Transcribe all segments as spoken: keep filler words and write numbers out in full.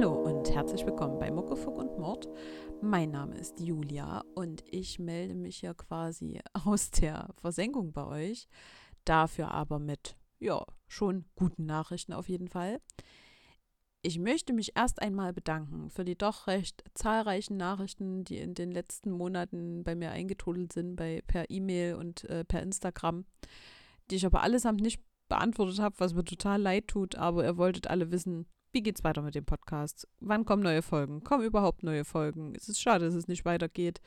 Hallo und herzlich willkommen bei Muckefuck und Mord. Mein Name ist Julia und ich melde mich ja quasi aus der Versenkung bei euch. Dafür aber mit, ja, schon guten Nachrichten auf jeden Fall. Ich möchte mich erst einmal bedanken für die doch recht zahlreichen Nachrichten, die in den letzten Monaten bei mir eingetrudelt sind, bei, per E-Mail und äh, per Instagram, die ich aber allesamt nicht beantwortet habe, was mir total leid tut, aber ihr wolltet alle wissen, wie geht's weiter mit dem Podcast? Wann kommen neue Folgen? Kommen überhaupt neue Folgen? Es ist schade, dass es nicht weitergeht.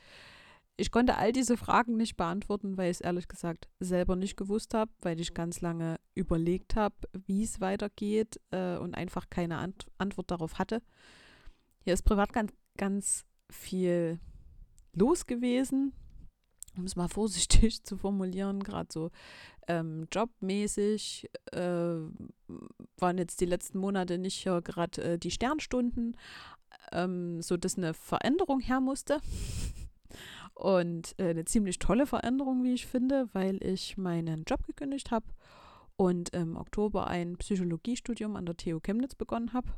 Ich konnte all diese Fragen nicht beantworten, weil ich es ehrlich gesagt selber nicht gewusst habe, weil ich ganz lange überlegt habe, wie es weitergeht äh, und einfach keine Ant- Antwort darauf hatte. Hier ist privat ganz, ganz viel los gewesen, um es mal vorsichtig zu formulieren, gerade so ähm, jobmäßig äh, waren jetzt die letzten Monate nicht hier gerade äh, die Sternstunden, ähm, sodass eine Veränderung her musste. Und äh, eine ziemlich tolle Veränderung, wie ich finde, weil ich meinen Job gekündigt habe und im Oktober ein Psychologiestudium an der T U Chemnitz begonnen habe.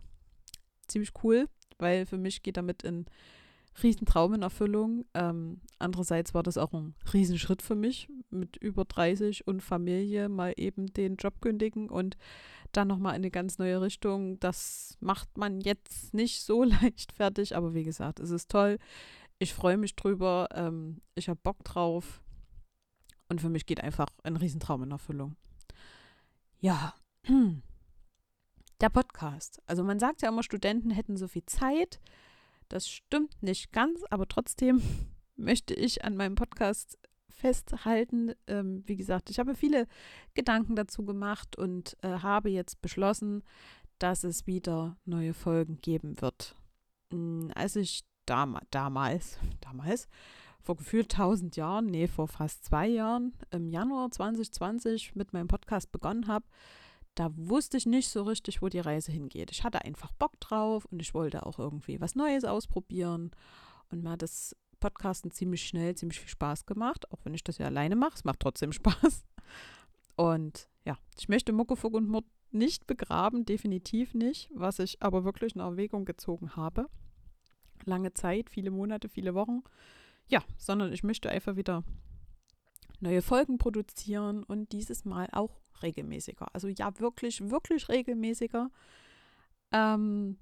Ziemlich cool, weil für mich geht damit ein Riesentraum in Erfüllung. Ähm, andererseits war das auch ein Riesenschritt für mich, mit über dreißig und Familie mal eben den Job kündigen und dann nochmal in eine ganz neue Richtung. Das macht man jetzt nicht so leichtfertig, aber wie gesagt, es ist toll. Ich freue mich drüber, ähm, ich habe Bock drauf und für mich geht einfach ein Riesentraum in Erfüllung. Ja, der Podcast. Also man sagt ja immer, Studenten hätten so viel Zeit. Das stimmt nicht ganz, aber trotzdem möchte ich an meinem Podcast festhalten. Ähm, wie gesagt, ich habe viele Gedanken dazu gemacht und äh, habe jetzt beschlossen, dass es wieder neue Folgen geben wird. Ähm, als ich Dam- damals, damals, vor gefühlt tausend Jahren, nee, vor fast zwei Jahren, im Januar zwanzig zwanzig mit meinem Podcast begonnen habe, da wusste ich nicht so richtig, wo die Reise hingeht. Ich hatte einfach Bock drauf und ich wollte auch irgendwie was Neues ausprobieren. Und mir hat das Podcasten ziemlich schnell, ziemlich viel Spaß gemacht, auch wenn ich das ja alleine mache. Es macht trotzdem Spaß. Und ja, ich möchte Muckefuck und Mord nicht begraben, definitiv nicht, was ich aber wirklich in Erwägung gezogen habe. Lange Zeit, viele Monate, viele Wochen. Ja, sondern ich möchte einfach wieder neue Folgen produzieren und dieses Mal auch regelmäßiger. Also ja, wirklich, wirklich regelmäßiger. Ähm,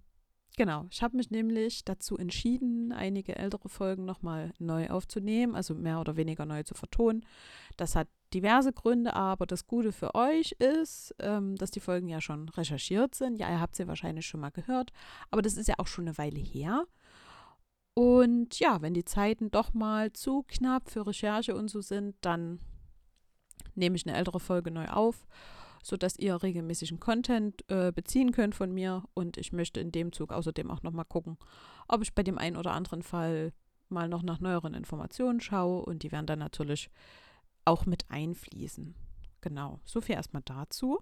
genau, ich habe mich nämlich dazu entschieden, einige ältere Folgen nochmal neu aufzunehmen, also mehr oder weniger neu zu vertonen. Das hat diverse Gründe, aber das Gute für euch ist, ähm, dass die Folgen ja schon recherchiert sind. Ja, ihr habt sie wahrscheinlich schon mal gehört, aber das ist ja auch schon eine Weile her. Und ja, wenn die Zeiten doch mal zu knapp für Recherche und so sind, dann nehme ich eine ältere Folge neu auf, sodass ihr regelmäßigen Content äh, beziehen könnt von mir. Und ich möchte in dem Zug außerdem auch nochmal gucken, ob ich bei dem einen oder anderen Fall mal noch nach neueren Informationen schaue. Und die werden dann natürlich auch mit einfließen. Genau, so viel erstmal dazu.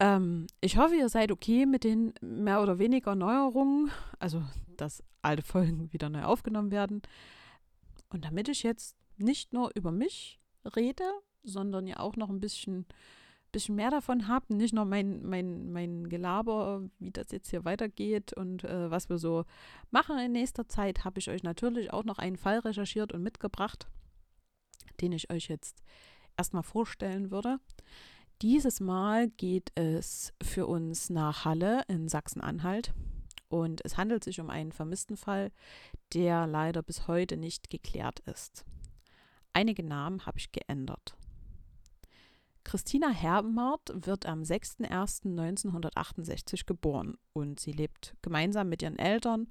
Ähm, ich hoffe, ihr seid okay mit den mehr oder weniger Neuerungen, also dass alte Folgen wieder neu aufgenommen werden. Und damit ich jetzt nicht nur über mich rede, sondern ja auch noch ein bisschen, bisschen mehr davon habe, nicht nur mein, mein, mein Gelaber, wie das jetzt hier weitergeht und äh, was wir so machen in nächster Zeit, habe ich euch natürlich auch noch einen Fall recherchiert und mitgebracht, den ich euch jetzt erstmal vorstellen würde. Dieses Mal geht es für uns nach Halle in Sachsen-Anhalt. Und es handelt sich um einen vermissten Fall, der leider bis heute nicht geklärt ist. Einige Namen habe ich geändert. Christina Herbenbart wird am sechster erster neunzehnhundertachtundsechzig geboren und sie lebt gemeinsam mit ihren Eltern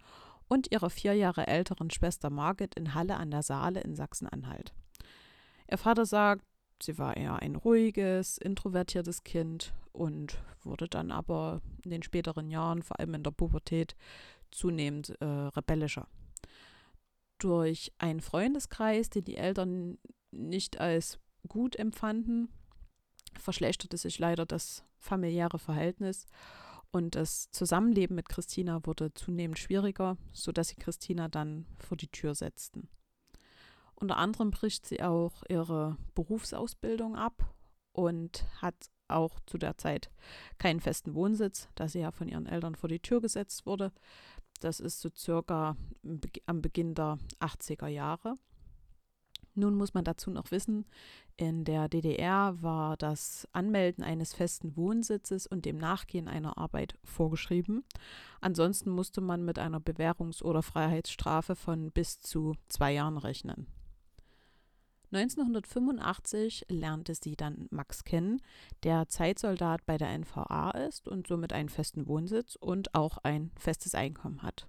und ihrer vier Jahre älteren Schwester Margit in Halle an der Saale in Sachsen-Anhalt. Ihr Vater sagt, sie war eher ein ruhiges, introvertiertes Kind und wurde dann aber in den späteren Jahren, vor allem in der Pubertät, zunehmend äh, rebellischer. Durch einen Freundeskreis, den die Eltern nicht als gut empfanden, verschlechterte sich leider das familiäre Verhältnis und das Zusammenleben mit Christina wurde zunehmend schwieriger, sodass sie Christina dann vor die Tür setzten. Unter anderem bricht sie auch ihre Berufsausbildung ab und hat auch zu der Zeit keinen festen Wohnsitz, da sie ja von ihren Eltern vor die Tür gesetzt wurde. Das ist so circa am Beginn der achtziger Jahre. Nun muss man dazu noch wissen, in der D D R war das Anmelden eines festen Wohnsitzes und dem Nachgehen einer Arbeit vorgeschrieben. Ansonsten musste man mit einer Bewährungs- oder Freiheitsstrafe von bis zu zwei Jahren rechnen. neunzehnhundertfünfundachtzig lernte sie dann Max kennen, der Zeitsoldat bei der N V A ist und somit einen festen Wohnsitz und auch ein festes Einkommen hat.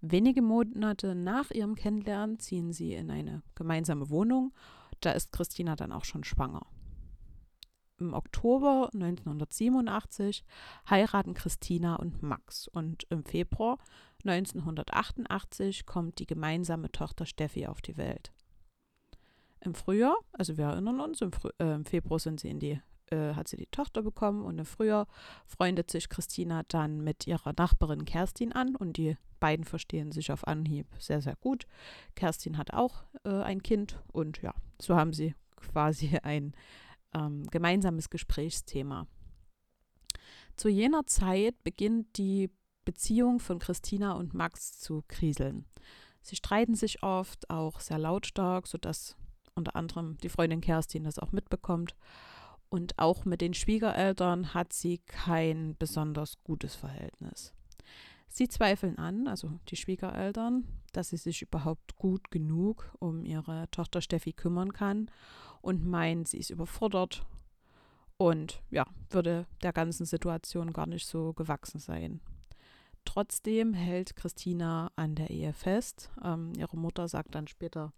Wenige Monate nach ihrem Kennenlernen ziehen sie in eine gemeinsame Wohnung. Da ist Christina dann auch schon schwanger. Im Oktober neunzehnhundertsiebenundachtzig heiraten Christina und Max und im Februar neunzehnhundertachtundachtzig kommt die gemeinsame Tochter Steffi auf die Welt. Im Frühjahr, also wir erinnern uns, im, Früh, äh, im Februar sind sie in die, äh, hat sie die Tochter bekommen und im Frühjahr freundet sich Christina dann mit ihrer Nachbarin Kerstin an und die beiden verstehen sich auf Anhieb sehr, sehr gut. Kerstin hat auch äh, ein Kind und ja, so haben sie quasi ein ähm, gemeinsames Gesprächsthema. Zu jener Zeit beginnt die Beziehung von Christina und Max zu kriseln. Sie streiten sich oft, auch sehr lautstark, sodass unter anderem die Freundin Kerstin das auch mitbekommt. Und auch mit den Schwiegereltern hat sie kein besonders gutes Verhältnis. Sie zweifeln an, also die Schwiegereltern, dass sie sich überhaupt gut genug um ihre Tochter Steffi kümmern kann und meinen, sie ist überfordert und ja, würde der ganzen Situation gar nicht so gewachsen sein. Trotzdem hält Christina an der Ehe fest. Ähm, ihre Mutter sagt dann später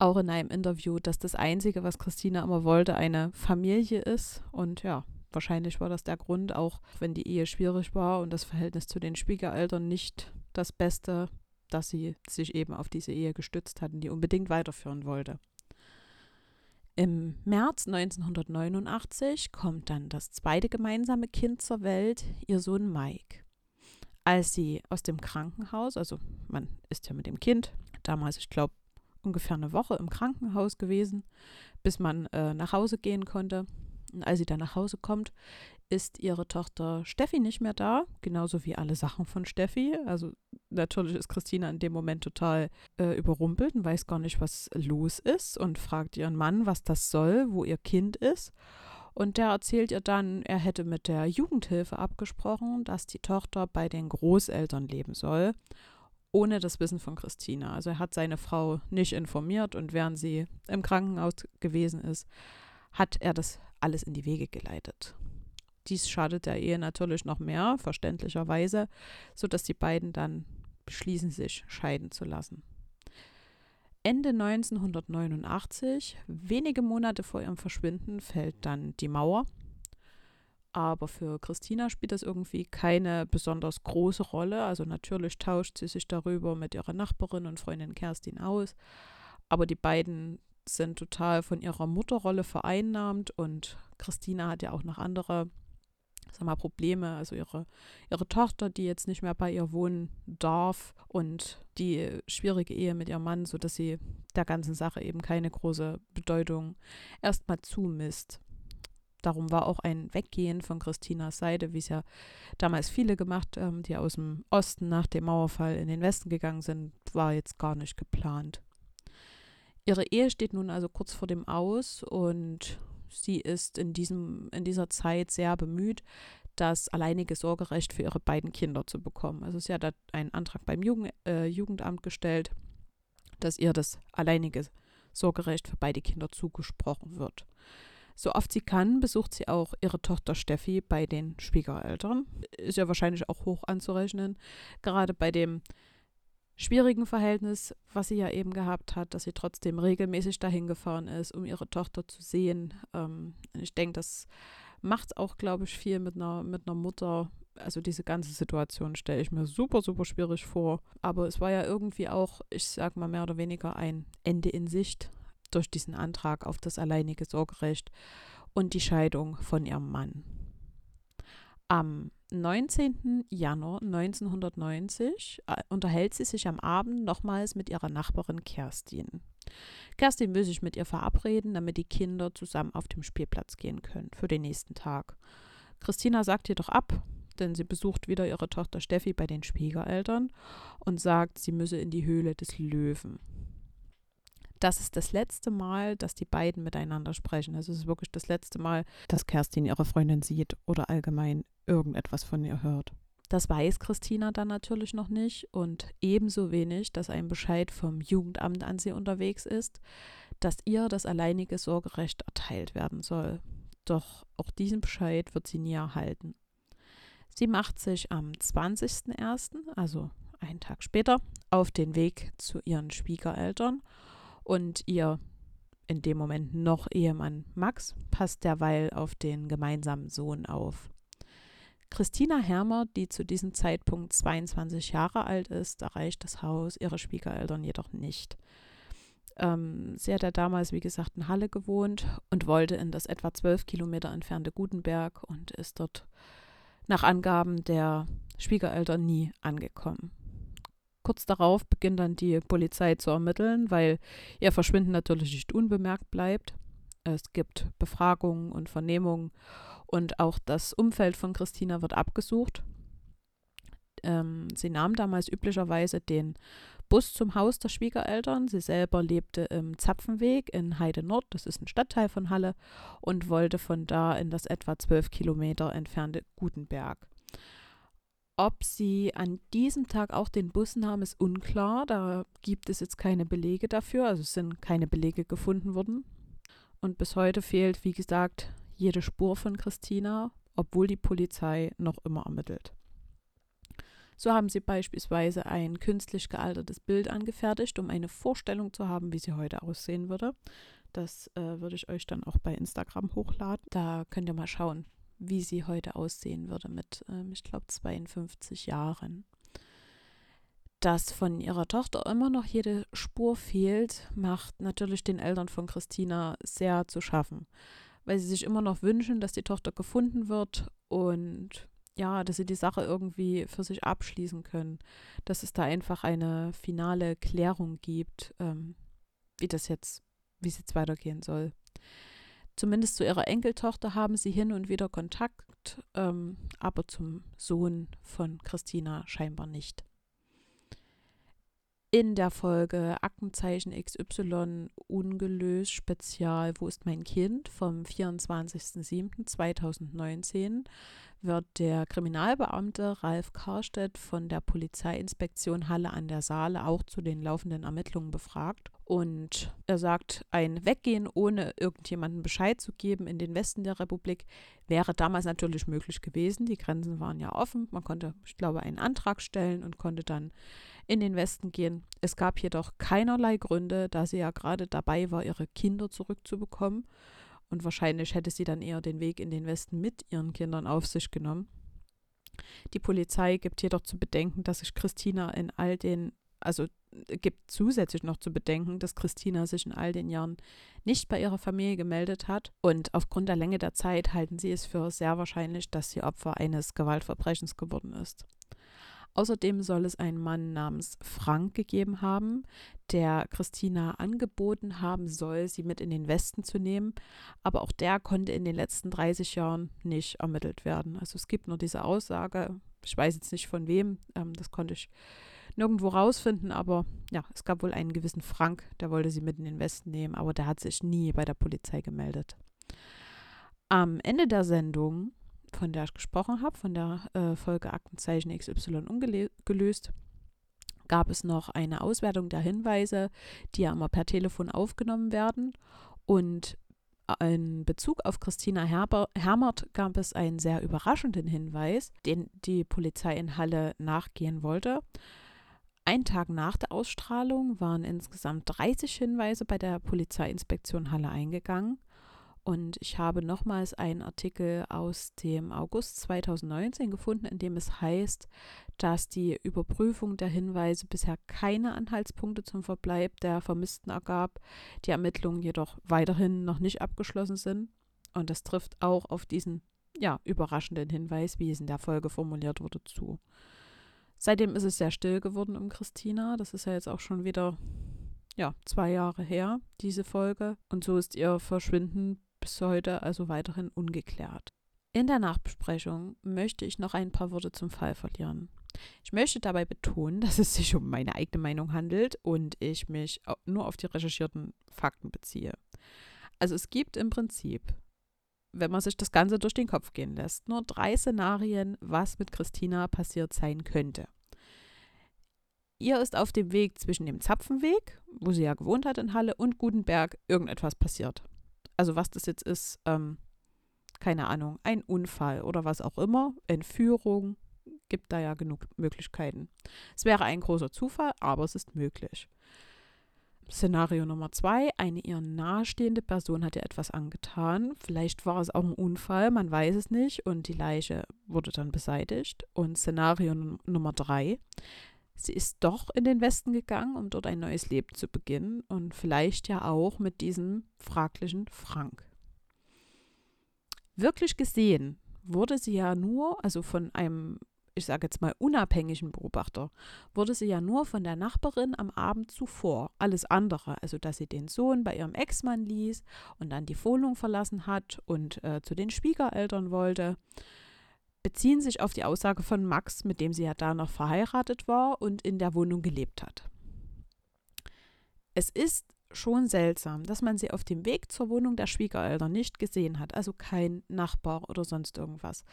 auch in einem Interview, dass das Einzige, was Christina immer wollte, eine Familie ist. Und ja, wahrscheinlich war das der Grund, auch wenn die Ehe schwierig war und das Verhältnis zu den Schwiegereltern nicht das Beste, dass sie sich eben auf diese Ehe gestützt hatten, die unbedingt weiterführen wollte. Im März neunzehnhundertneunundachtzig kommt dann das zweite gemeinsame Kind zur Welt, ihr Sohn Mike. Als sie aus dem Krankenhaus, also man ist ja mit dem Kind, damals, ich glaube, ungefähr eine Woche im Krankenhaus gewesen, bis man äh, nach Hause gehen konnte. Und als sie dann nach Hause kommt, ist ihre Tochter Steffi nicht mehr da, genauso wie alle Sachen von Steffi. Also natürlich ist Christina in dem Moment total äh, überrumpelt und weiß gar nicht, was los ist und fragt ihren Mann, was das soll, wo ihr Kind ist. Und der erzählt ihr dann, er hätte mit der Jugendhilfe abgesprochen, dass die Tochter bei den Großeltern leben soll, ohne das Wissen von Christina. Also er hat seine Frau nicht informiert und während sie im Krankenhaus gewesen ist, hat er das alles in die Wege geleitet. Dies schadet der Ehe natürlich noch mehr, verständlicherweise, sodass die beiden dann beschließen, sich scheiden zu lassen. Ende neunzehnhundertneunundachtzig, wenige Monate vor ihrem Verschwinden, fällt dann die Mauer. Aber für Christina spielt das irgendwie keine besonders große Rolle. Also natürlich tauscht sie sich darüber mit ihrer Nachbarin und Freundin Kerstin aus. Aber die beiden sind total von ihrer Mutterrolle vereinnahmt und Christina hat ja auch noch andere, sag mal, Probleme, also ihre, ihre Tochter, die jetzt nicht mehr bei ihr wohnen darf und die schwierige Ehe mit ihrem Mann, sodass sie der ganzen Sache eben keine große Bedeutung erstmal zumisst. Darum war auch ein Weggehen von Christinas Seite, wie es ja damals viele gemacht haben, die aus dem Osten nach dem Mauerfall in den Westen gegangen sind, war jetzt gar nicht geplant. Ihre Ehe steht nun also kurz vor dem Aus und sie ist in, diesem, in dieser Zeit sehr bemüht, das alleinige Sorgerecht für ihre beiden Kinder zu bekommen. Also sie hat einen Antrag beim Jugend, äh, Jugendamt gestellt, dass ihr das alleinige Sorgerecht für beide Kinder zugesprochen wird. So oft sie kann, besucht sie auch ihre Tochter Steffi bei den Schwiegereltern. Ist ja wahrscheinlich auch hoch anzurechnen, gerade bei dem schwierigen Verhältnis, was sie ja eben gehabt hat, dass sie trotzdem regelmäßig dahin gefahren ist, um ihre Tochter zu sehen. Ähm, ich denke, das macht auch, glaube ich, viel mit einer, mit einer Mutter. Also diese ganze Situation stelle ich mir super, super schwierig vor. Aber es war ja irgendwie auch, ich sage mal mehr oder weniger, ein Ende in Sicht durch diesen Antrag auf das alleinige Sorgerecht und die Scheidung von ihrem Mann. Am neunzehnten Januar neunzehnhundertneunzig unterhält sie sich am Abend nochmals mit ihrer Nachbarin Kerstin. Kerstin will sich mit ihr verabreden, damit die Kinder zusammen auf dem Spielplatz gehen können für den nächsten Tag. Christina sagt jedoch ab, denn sie besucht wieder ihre Tochter Steffi bei den Schwiegereltern und sagt, sie müsse in die Höhle des Löwen. Das ist das letzte Mal, dass die beiden miteinander sprechen. Also es ist wirklich das letzte Mal, dass Kerstin ihre Freundin sieht oder allgemein irgendetwas von ihr hört. Das weiß Christina dann natürlich noch nicht und ebenso wenig, dass ein Bescheid vom Jugendamt an sie unterwegs ist, dass ihr das alleinige Sorgerecht erteilt werden soll. Doch auch diesen Bescheid wird sie nie erhalten. Sie macht sich am zwanzigsten ersten, also einen Tag später, auf den Weg zu ihren Schwiegereltern und ihr in dem Moment noch Ehemann Max passt derweil auf den gemeinsamen Sohn auf. Christina Hermer, die zu diesem Zeitpunkt zweiundzwanzig Jahre alt ist, erreicht das Haus ihrer Schwiegereltern jedoch nicht. Ähm, sie hat ja damals, wie gesagt, in Halle gewohnt und wollte in das etwa zwölf Kilometer entfernte Gutenberg und ist dort nach Angaben der Schwiegereltern nie angekommen. Kurz darauf beginnt dann die Polizei zu ermitteln, weil ihr Verschwinden natürlich nicht unbemerkt bleibt. Es gibt Befragungen und Vernehmungen und auch das Umfeld von Christina wird abgesucht. Ähm, sie nahm damals üblicherweise den Bus zum Haus der Schwiegereltern. Sie selber lebte im Zapfenweg in Heidenord, das ist ein Stadtteil von Halle, und wollte von da in das etwa zwölf Kilometer entfernte Gutenberg. Ob sie an diesem Tag auch den Bus nahm, ist unklar. Da gibt es jetzt keine Belege dafür, also es sind keine Belege gefunden worden. Und bis heute fehlt, wie gesagt, jede Spur von Christina, obwohl die Polizei noch immer ermittelt. So haben sie beispielsweise ein künstlich gealtertes Bild angefertigt, um eine Vorstellung zu haben, wie sie heute aussehen würde. Das äh, würde ich euch dann auch bei Instagram hochladen. Da könnt ihr mal schauen, wie sie heute aussehen würde mit, ähm, ich glaube, zweiundfünfzig Jahren. Dass von ihrer Tochter immer noch jede Spur fehlt, macht natürlich den Eltern von Christina sehr zu schaffen, weil sie sich immer noch wünschen, dass die Tochter gefunden wird und ja, dass sie die Sache irgendwie für sich abschließen können, dass es da einfach eine finale Klärung gibt, ähm, wie das jetzt, wie es jetzt weitergehen soll. Zumindest zu ihrer Enkeltochter haben sie hin und wieder Kontakt, ähm, aber zum Sohn von Christina scheinbar nicht. In der Folge Aktenzeichen X Y ungelöst Spezial Wo ist mein Kind vom vierundzwanzigsten siebten zweitausendneunzehn wird der Kriminalbeamte Ralf Karstedt von der Polizeiinspektion Halle an der Saale auch zu den laufenden Ermittlungen befragt. Und er sagt, ein Weggehen, ohne irgendjemandem Bescheid zu geben, in den Westen der Republik wäre damals natürlich möglich gewesen. Die Grenzen waren ja offen. Man konnte, ich glaube, einen Antrag stellen und konnte dann in den Westen gehen. Es gab jedoch keinerlei Gründe, da sie ja gerade dabei war, ihre Kinder zurückzubekommen. Und wahrscheinlich hätte sie dann eher den Weg in den Westen mit ihren Kindern auf sich genommen. Die Polizei gibt jedoch zu bedenken, dass sich Christina in all den, also gibt zusätzlich noch zu bedenken, dass Christina sich in all den Jahren nicht bei ihrer Familie gemeldet hat. Und aufgrund der Länge der Zeit halten sie es für sehr wahrscheinlich, dass sie Opfer eines Gewaltverbrechens geworden ist. Außerdem soll es einen Mann namens Frank gegeben haben, der Christina angeboten haben soll, sie mit in den Westen zu nehmen. Aber auch der konnte in den letzten dreißig Jahren nicht ermittelt werden. Also es gibt nur diese Aussage, ich weiß jetzt nicht von wem, ähm, das konnte ich nirgendwo rausfinden. Aber ja, es gab wohl einen gewissen Frank, der wollte sie mit in den Westen nehmen, aber der hat sich nie bei der Polizei gemeldet. Am Ende der Sendung, von der ich gesprochen habe, von der äh, Folge Aktenzeichen X Y ungelöst, gab es noch eine Auswertung der Hinweise, die ja immer per Telefon aufgenommen werden. Und in Bezug auf Christina Herber- Hermert gab es einen sehr überraschenden Hinweis, den die Polizei in Halle nachgehen wollte. Einen Tag nach der Ausstrahlung waren insgesamt dreißig Hinweise bei der Polizeiinspektion Halle eingegangen. Und ich habe nochmals einen Artikel aus dem August zweitausendneunzehn gefunden, in dem es heißt, dass die Überprüfung der Hinweise bisher keine Anhaltspunkte zum Verbleib der Vermissten ergab, die Ermittlungen jedoch weiterhin noch nicht abgeschlossen sind. Und das trifft auch auf diesen, ja, überraschenden Hinweis, wie es in der Folge formuliert wurde, zu. Seitdem ist es sehr still geworden um Christina. Das ist ja jetzt auch schon wieder ja, zwei Jahre her, diese Folge. Und so ist ihr Verschwinden bis heute also weiterhin ungeklärt. In der Nachbesprechung möchte ich noch ein paar Worte zum Fall verlieren. Ich möchte dabei betonen, dass es sich um meine eigene Meinung handelt und ich mich nur auf die recherchierten Fakten beziehe. Also es gibt im Prinzip, wenn man sich das Ganze durch den Kopf gehen lässt, nur drei Szenarien, was mit Christina passiert sein könnte. Ihr ist auf dem Weg zwischen dem Zapfenweg, wo sie ja gewohnt hat in Halle, und Gutenberg irgendetwas passiert. Also was das jetzt ist, ähm, keine Ahnung, ein Unfall oder was auch immer, Entführung, gibt da ja genug Möglichkeiten. Es wäre ein großer Zufall, aber es ist möglich. Szenario Nummer zwei, eine ihr nahestehende Person hat ihr etwas angetan. Vielleicht war es auch ein Unfall, man weiß es nicht und die Leiche wurde dann beseitigt. Und Szenario Nummer drei, sie ist doch in den Westen gegangen, um dort ein neues Leben zu beginnen und vielleicht ja auch mit diesem fraglichen Frank. Wirklich gesehen wurde sie ja nur, also von einem, ich sage jetzt mal unabhängigen Beobachter, wurde sie ja nur von der Nachbarin am Abend zuvor. Alles andere, also dass sie den Sohn bei ihrem Ex-Mann ließ und dann die Wohnung verlassen hat und äh, zu den Schwiegereltern wollte, beziehen sich auf die Aussage von Max, mit dem sie ja da noch verheiratet war und in der Wohnung gelebt hat. Es ist schon seltsam, dass man sie auf dem Weg zur Wohnung der Schwiegereltern nicht gesehen hat, also kein Nachbar oder sonst irgendwas.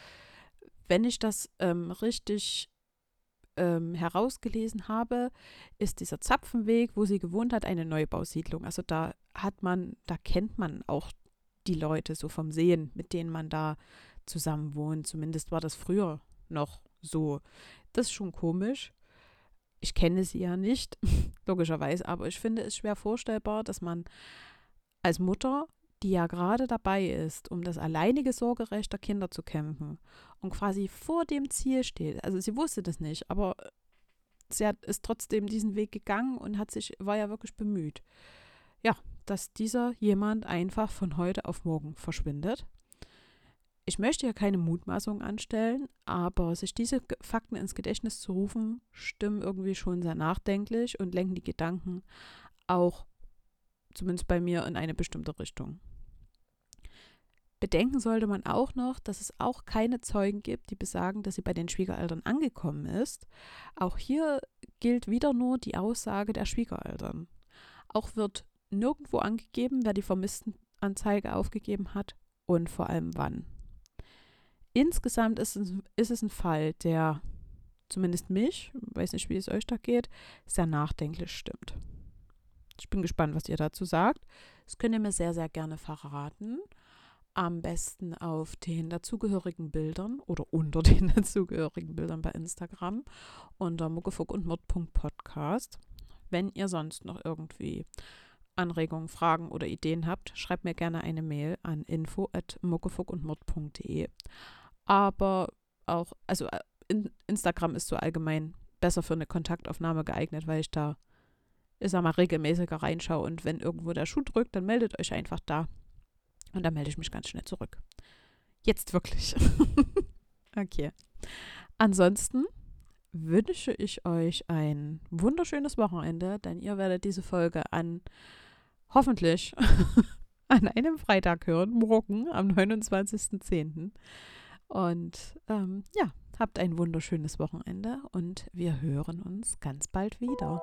Wenn ich das ähm, richtig ähm, herausgelesen habe, ist dieser Zapfenweg, wo sie gewohnt hat, eine Neubausiedlung. Also da hat man, da kennt man auch die Leute so vom Sehen, mit denen man da zusammen wohnt. Zumindest war das früher noch so. Das ist schon komisch. Ich kenne sie ja nicht, logischerweise, aber ich finde es schwer vorstellbar, dass man als Mutter, die ja gerade dabei ist, um das alleinige Sorgerecht der Kinder zu kämpfen und quasi vor dem Ziel steht, also sie wusste das nicht, aber sie hat, ist trotzdem diesen Weg gegangen und hat sich, war ja wirklich bemüht. Ja, dass dieser jemand einfach von heute auf morgen verschwindet. Ich möchte ja keine Mutmaßung anstellen, aber sich diese Fakten ins Gedächtnis zu rufen, stimmen irgendwie schon sehr nachdenklich und lenken die Gedanken auch, zumindest bei mir, in eine bestimmte Richtung. Bedenken sollte man auch noch, dass es auch keine Zeugen gibt, die besagen, dass sie bei den Schwiegereltern angekommen ist. Auch hier gilt wieder nur die Aussage der Schwiegereltern. Auch wird nirgendwo angegeben, wer die Vermisstenanzeige aufgegeben hat und vor allem wann. Insgesamt ist es, ist es ein Fall, der zumindest mich, weiß nicht, wie es euch da geht, sehr nachdenklich stimmt. Ich bin gespannt, was ihr dazu sagt. Das könnt ihr mir sehr, sehr gerne verraten. Am besten auf den dazugehörigen Bildern oder unter den dazugehörigen Bildern bei Instagram unter muckefuckundmord punkt podcast. Wenn ihr sonst noch irgendwie Anregungen, Fragen oder Ideen habt, schreibt mir gerne eine Mail an info at muckefuckundmord punkt de. Aber auch, also in Instagram ist so allgemein besser für eine Kontaktaufnahme geeignet, weil ich da, ich sag mal, regelmäßiger reinschaue und wenn irgendwo der Schuh drückt, dann meldet euch einfach da und dann melde ich mich ganz schnell zurück. Jetzt wirklich. Okay. Ansonsten wünsche ich euch ein wunderschönes Wochenende, denn ihr werdet diese Folge an, hoffentlich, an einem Freitag hören, morgen am neunundzwanzigsten zehnten Und ähm, ja, habt ein wunderschönes Wochenende und wir hören uns ganz bald wieder.